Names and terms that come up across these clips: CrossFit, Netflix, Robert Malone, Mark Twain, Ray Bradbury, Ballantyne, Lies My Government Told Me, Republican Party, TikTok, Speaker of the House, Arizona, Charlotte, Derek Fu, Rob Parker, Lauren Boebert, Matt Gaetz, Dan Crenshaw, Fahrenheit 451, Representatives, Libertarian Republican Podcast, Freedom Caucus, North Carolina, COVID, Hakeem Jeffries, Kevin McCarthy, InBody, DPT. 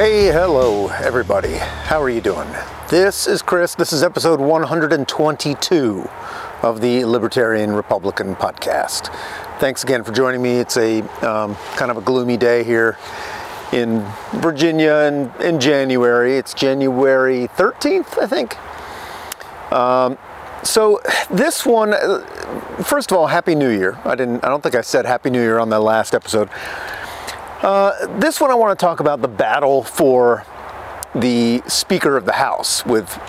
Hey, hello everybody. How are you doing? This is Chris. This is episode 122 of the Libertarian Republican Podcast. Thanks again for joining me. It's a kind of a gloomy day here in Virginia in January. It's January 13th, I think. So this one, first of all, Happy New Year. I don't think I said Happy New Year on the last episode. This one I want to talk about the battle for the Speaker of the House with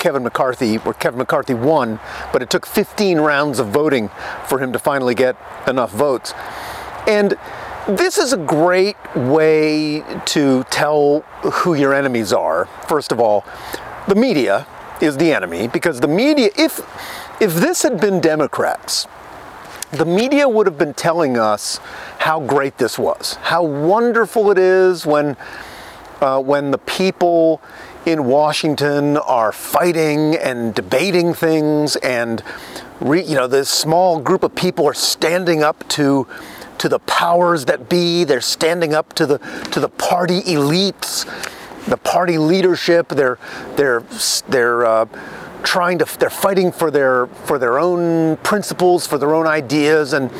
Kevin McCarthy, where Kevin McCarthy won, but it took 15 rounds of voting for him to finally get enough votes. And this is a great way to tell who your enemies are. First of all, the media is the enemy, because the media, if this had been Democrats, the media would have been telling us how great this was, how wonderful it is when the people in Washington are fighting and debating things, and this small group of people are standing up to the powers that be. They're standing up to the party elites, the party leadership. They're fighting for their own principles, for their own ideas, and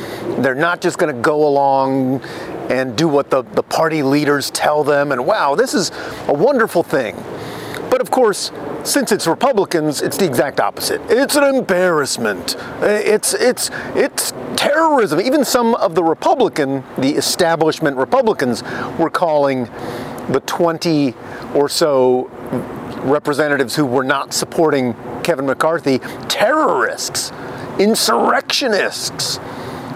they're not just going to go along and do what the party leaders tell them. And wow, this is a wonderful thing. But of course, since it's Republicans, it's the exact opposite. It's an embarrassment. It's terrorism. Even some of the establishment Republicans, were calling the 20 or so representatives who were not supporting Kevin McCarthy terrorists, insurrectionists.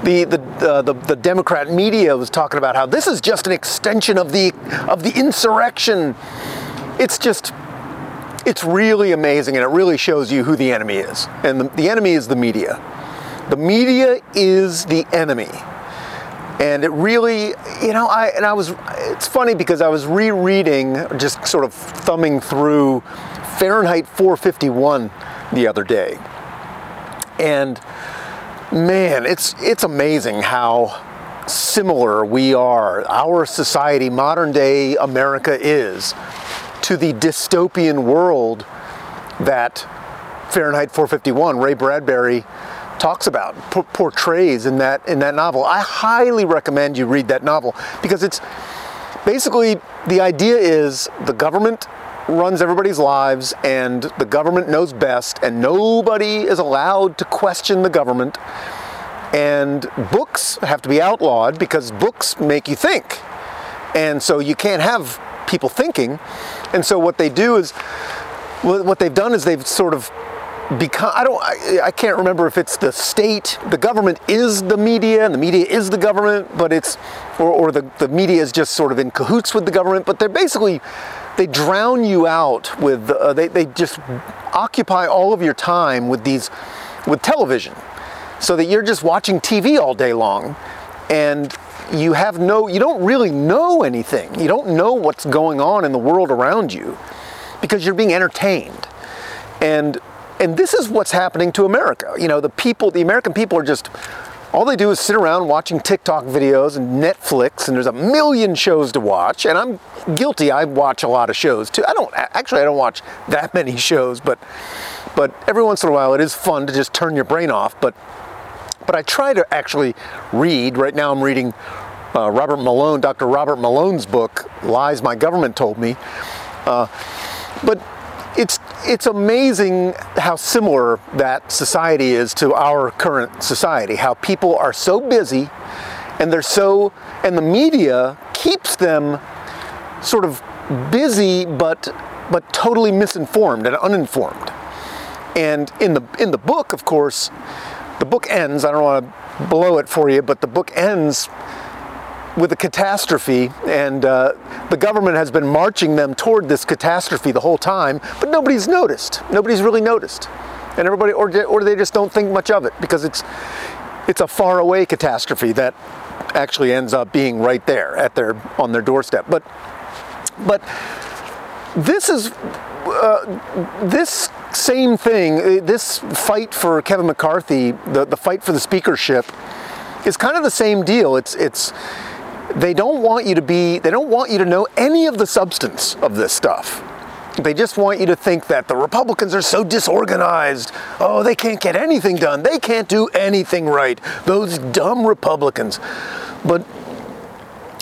The Democrat media was talking about how this is just an extension of the insurrection. It's really amazing, and it really shows you who the enemy is. And the enemy is the media. The media is the enemy. And it really, it's funny because I was rereading, just sort of thumbing through Fahrenheit 451 the other day. And man, it's amazing how similar we are, our society, modern day America is, to the dystopian world that Fahrenheit 451, Ray Bradbury, talks about, portrays in that novel. I highly recommend you read that novel, because it's basically, the idea is the government runs everybody's lives and the government knows best and nobody is allowed to question the government, and books have to be outlawed because books make you think, and so you can't have people thinking. And so what they've done is they've sort of become, I can't remember if it's the state, the government is the media, and the media is the government, but it's, or the media is just sort of in cahoots with the government, but they're basically, they drown you out with, they just occupy all of your time with television, so that you're just watching TV all day long, and you don't really know anything. You don't know what's going on in the world around you, because you're being entertained. And this is what's happening to America. The American people are just, all they do is sit around watching TikTok videos and Netflix, and there's a million shows to watch, and I'm guilty, I watch a lot of shows too. I don't watch that many shows, but every once in a while it is fun to just turn your brain off, but I try to actually read. Right now I'm reading Robert Malone, Dr. Robert Malone's book, Lies My Government Told Me, but it's amazing how similar that society is to our current society, how people are so busy and the media keeps them sort of busy but totally misinformed and uninformed. And in the book, of course, the book ends, I don't want to blow it for you, but the book ends with a catastrophe, and the government has been marching them toward this catastrophe the whole time, but nobody's noticed. Nobody's really noticed, and everybody, or they just don't think much of it, because it's a faraway catastrophe that actually ends up being right there on their doorstep. But this is this same thing. This fight for Kevin McCarthy, the fight for the speakership, is kind of the same deal. It's They don't want you to be, they don't want you to know any of the substance of this stuff. They just want you to think that the Republicans are so disorganized. Oh, they can't get anything done. They can't do anything right. Those dumb Republicans. But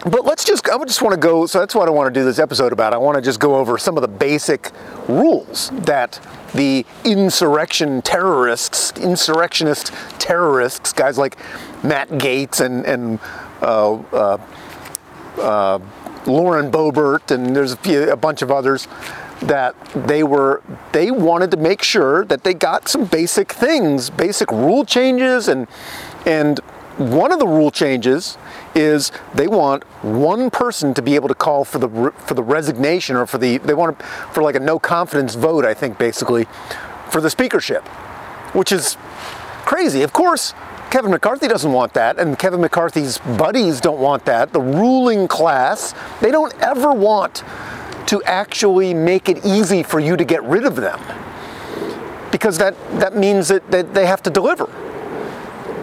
let's just, I would just want to go, so that's what I want to do this episode about. I want to just go over some of the basic rules that the insurrectionist terrorists, guys like Matt Gaetz and Lauren Boebert, and there's a bunch of others, that they wanted to make sure that they got some basic things, basic rule changes, and one of the rule changes is they want one person to be able to call for the resignation, or for a no confidence vote, I think, basically, for the speakership, which is crazy. Of course, Kevin McCarthy doesn't want that, and Kevin McCarthy's buddies don't want that. The ruling class, they don't ever want to actually make it easy for you to get rid of them, because that means that they have to deliver.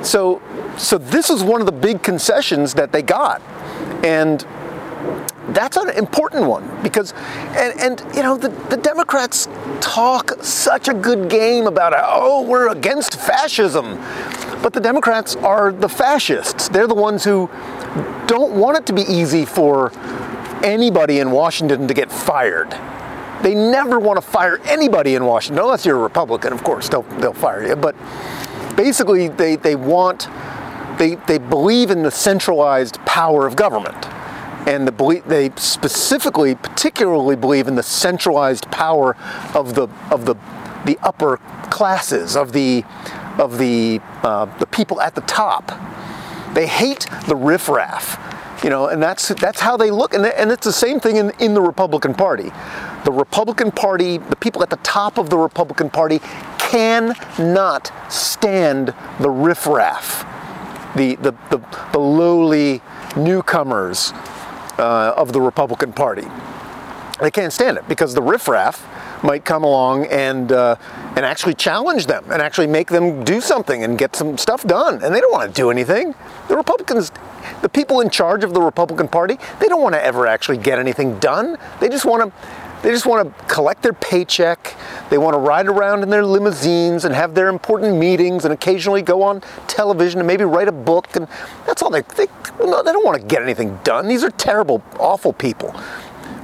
So this is one of the big concessions that they got, and that's an important one, because, and you know, the Democrats talk such a good game about, oh, we're against fascism. But the Democrats are the fascists. They're the ones who don't want it to be easy for anybody in Washington to get fired. They never want to fire anybody in Washington, unless you're a Republican, of course, they'll fire you. But basically, they believe in the centralized power of government. And they particularly believe in the centralized power of the upper classes, of the people at the top. They hate the riffraff, you know, and that's how they look. And it's the same thing in the Republican Party. The Republican Party, the people at the top of the Republican Party, cannot stand the riffraff, the lowly newcomers of the Republican Party. They can't stand it, because the riffraff might come along and actually challenge them, and actually make them do something and get some stuff done. And they don't want to do anything. The Republicans, the people in charge of the Republican Party, they don't want to ever actually get anything done. They just want to collect their paycheck. They want to ride around in their limousines and have their important meetings, and occasionally go on television and maybe write a book. And that's all they don't want to get anything done. These are terrible, awful people.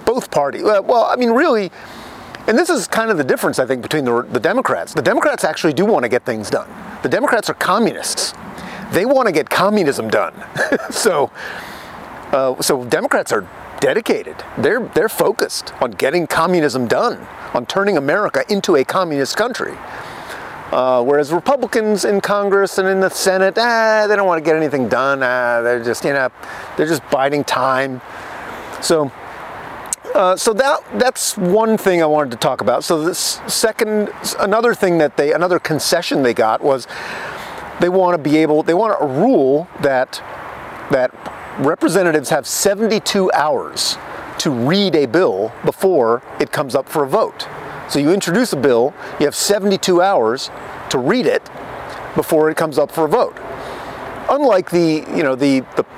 Both parties. Well, I mean, really. And this is kind of the difference, I think, between the Democrats. The Democrats actually do want to get things done. The Democrats are communists. They want to get communism done. So Democrats are dedicated. They're focused on getting communism done, on turning America into a communist country. Whereas Republicans in Congress and in the Senate, they don't want to get anything done. They're just biding time. So that's one thing I wanted to talk about. So this another concession they got was they want a rule that representatives have 72 hours to read a bill before it comes up for a vote. So you introduce a bill, you have 72 hours to read it before it comes up for a vote. Unlike the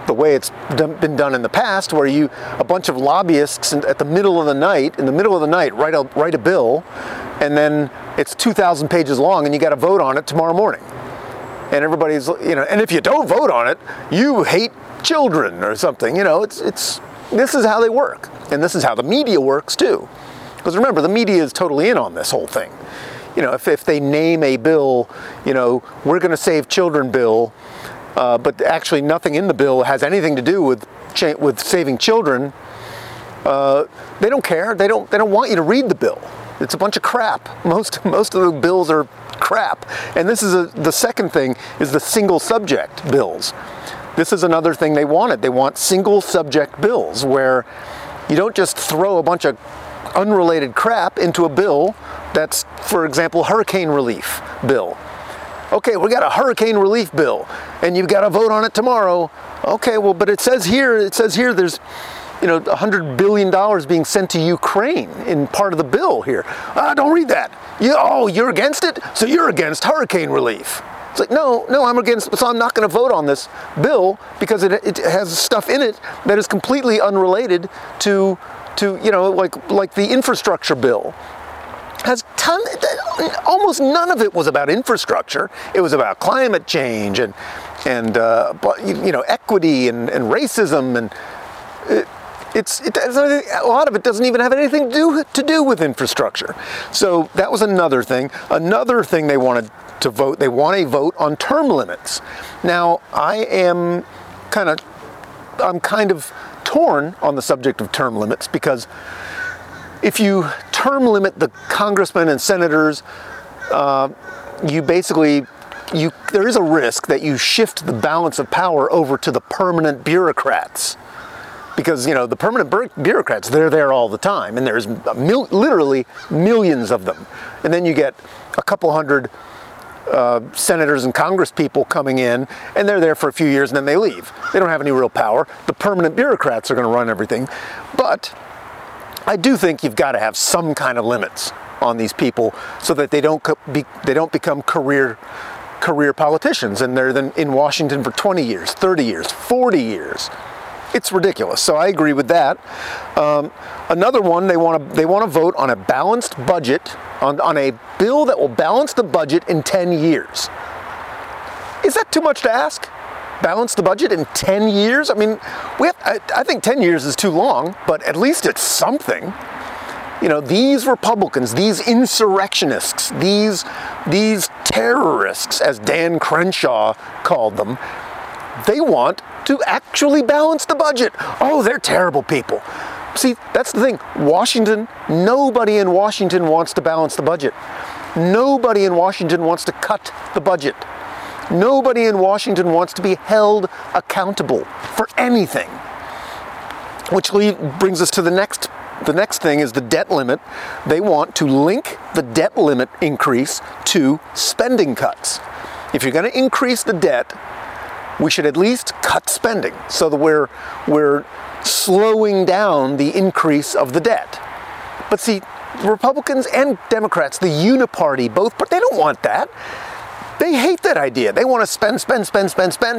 way it's been done in the past, where a bunch of lobbyists in the middle of the night write a bill, and then it's 2,000 pages long, and you got to vote on it tomorrow morning, and everybody's and if you don't vote on it, you hate children or something. This is how they work, and this is how the media works too, because remember, the media is totally in on this whole thing. If they name a bill, we're going to save children bill. But actually nothing in the bill has anything to do with saving children. They don't care. They don't want you to read the bill. It's a bunch of crap. Most of the bills are crap. And this is the second thing is the single subject bills. This is another thing they wanted. They want single subject bills, where you don't just throw a bunch of unrelated crap into a bill that's, for example, hurricane relief bill. Okay, we got a hurricane relief bill, and you've got to vote on it tomorrow. Okay, well, but it says here there's, $100 billion being sent to Ukraine in part of the bill here. Don't read that. You're against it, so you're against hurricane relief. It's like, no, I'm against, so I'm not going to vote on this bill because it has stuff in it that is completely unrelated to you know, like the infrastructure bill. Almost none of it was about infrastructure. It was about climate change and equity and racism, and a lot of it doesn't even have anything to do with infrastructure. So that was another thing. Another thing they wanted to vote. They want a vote on term limits. Now I'm kind of torn on the subject of term limits, because if you term limit the congressmen and senators, there is a risk that you shift the balance of power over to the permanent bureaucrats, because the permanent bureaucrats, they're there all the time, and there's literally millions of them, and then you get a couple hundred senators and Congress people coming in, and they're there for a few years and then they leave. They don't have any real power. The permanent bureaucrats are going to run everything. But I do think you've got to have some kind of limits on these people so that they don't become career politicians, and they're then in Washington for 20 years, 30 years, 40 years. It's ridiculous. So I agree with that. Another one, they want to vote on a balanced budget, on a bill that will balance the budget in 10 years. Is that too much to ask? Balance the budget in 10 years? I mean, I think 10 years is too long, but at least it's something. These Republicans, these insurrectionists, these terrorists, as Dan Crenshaw called them, they want to actually balance the budget. Oh, they're terrible people. See, that's the thing. Washington, nobody in Washington wants to balance the budget. Nobody in Washington wants to cut the budget. Nobody in Washington wants to be held accountable for anything. Which brings us to the next thing, is the debt limit. They want to link the debt limit increase to spending cuts. If you're going to increase the debt, we should at least cut spending so that we're slowing down the increase of the debt. But see, Republicans and Democrats, the uniparty, both, but they don't want that. They hate that idea. They want to spend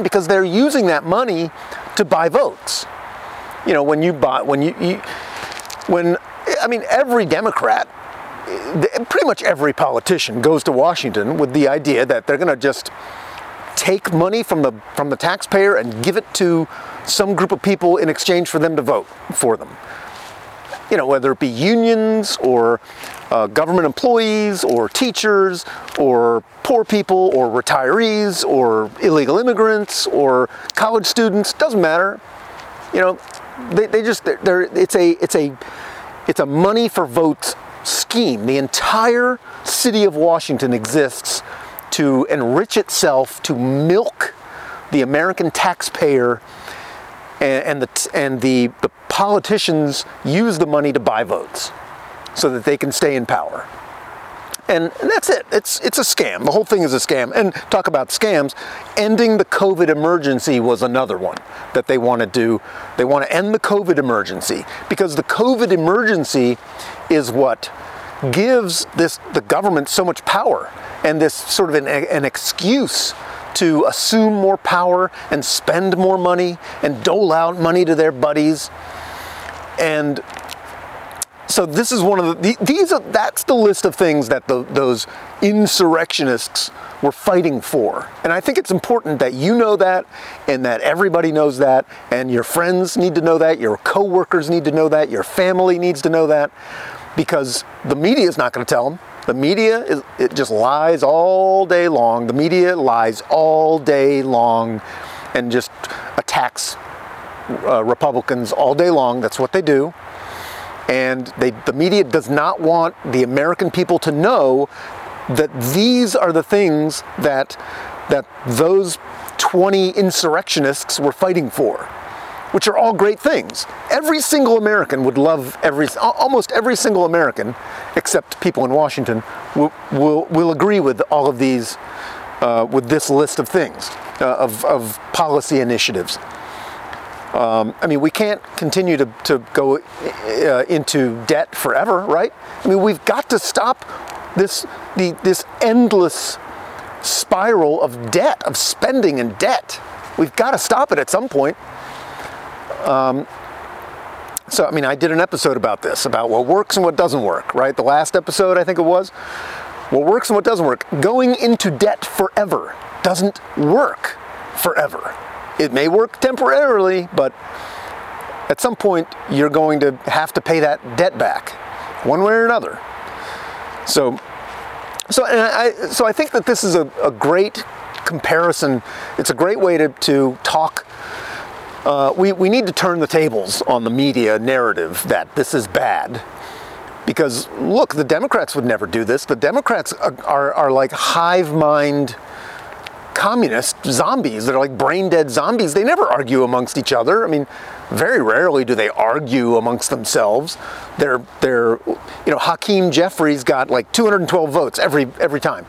because they're using that money to buy votes. Every Democrat, pretty much every politician goes to Washington with the idea that they're going to just take money from the taxpayer and give it to some group of people in exchange for them to vote for them. Whether it be unions or government employees or teachers or poor people or retirees or illegal immigrants or college students, doesn't matter. It's a money for votes scheme. The entire city of Washington exists to enrich itself, to milk the American taxpayer, and the politicians use the money to buy votes so that they can stay in power. And that's it. It's a scam. The whole thing is a scam. And talk about scams. Ending the COVID emergency was another one that they want to do. They want to end the COVID emergency, because the COVID emergency is what gives the government so much power, and this sort of an excuse to assume more power and spend more money and dole out money to their buddies. And so this is one of that's the list of things that those insurrectionists were fighting for. And I think it's important that you know that, and that everybody knows that, and your friends need to know that, your coworkers need to know that, your family needs to know that, because the media is not going to tell them. The media, it just lies all day long. The media lies all day long and just attacks Republicans all day long. That's what they do. And the media does not want the American people to know that these are the things that those 20 insurrectionists were fighting for, which are all great things. Every single American would love almost every single American, except people in Washington, will agree with all of these, with this list of things, of policy initiatives. We can't continue to go into debt forever, right? We've got to stop this endless spiral of debt, of spending and debt. We've got to stop it at some point. So, I mean, I did an episode about this, about what works and what doesn't work, right? The last episode, I think it was. What works and what doesn't work. Going into debt forever doesn't work forever. It may work temporarily, but at some point, you're going to have to pay that debt back, one way or another. So I think that this is a great comparison. It's a great way to talk. We need to turn the tables on the media narrative that this is bad. Because, look, the Democrats would never do this. The Democrats are like hive mind communist zombies. They're like brain dead zombies. They never argue amongst each other. I mean, very rarely do they argue amongst themselves. They're you know, Hakeem Jeffries got like 212 votes every time.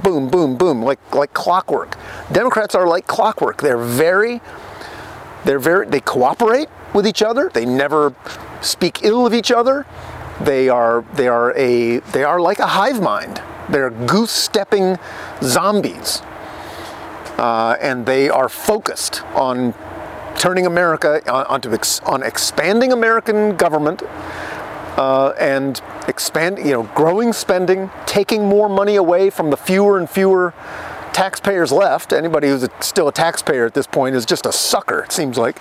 Boom, boom, boom, like clockwork. Democrats are like clockwork. They cooperate with each other. They never speak ill of each other. They are like a hive mind. They're goose-stepping zombies, and they are focused on turning America on expanding American government and expand, you know, growing spending, taking more money away from the fewer and fewer taxpayers left. Anybody who's still a taxpayer at this point is just a sucker, it seems like.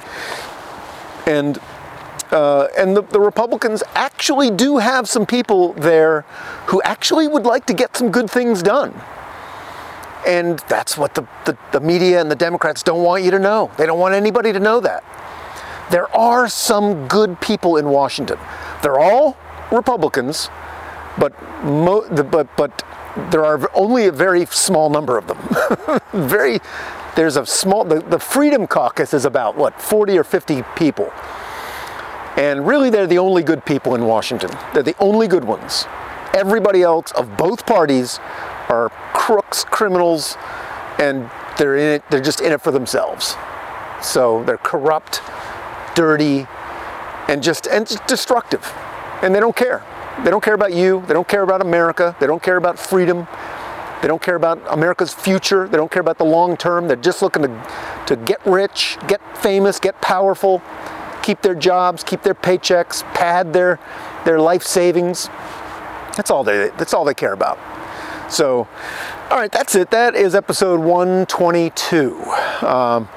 And the Republicans actually do have some people there who actually would like to get some good things done. And that's what the media and the Democrats don't want you to know. They don't want anybody to know that. There are some good people in Washington. They're all Republicans, but there are only a very small number of them. The Freedom Caucus is about, what, 40 or 50 people. And really, they're the only good people in Washington. They're the only good ones. Everybody else of both parties are crooks, criminals, and they're in it. They're just in it for themselves. So they're corrupt, dirty, and just destructive. And they don't care. They don't care about you. They don't care about America. They don't care about freedom. They don't care about America's future. They don't care about the long term. They're just looking to get rich, get famous, get powerful, keep their jobs, keep their paychecks, pad their life savings. That's all they care about. So, all right, that's it. That is episode 122. So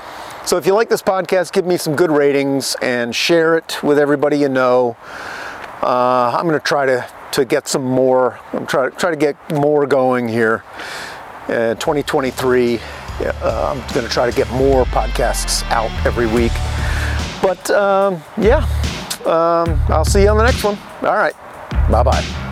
if you like this podcast, give me some good ratings and share it with everybody you know. I'm going to try to get more going here. 2023. I'm going to try to get more podcasts out every week. But I'll see you on the next one. All right. Bye-bye.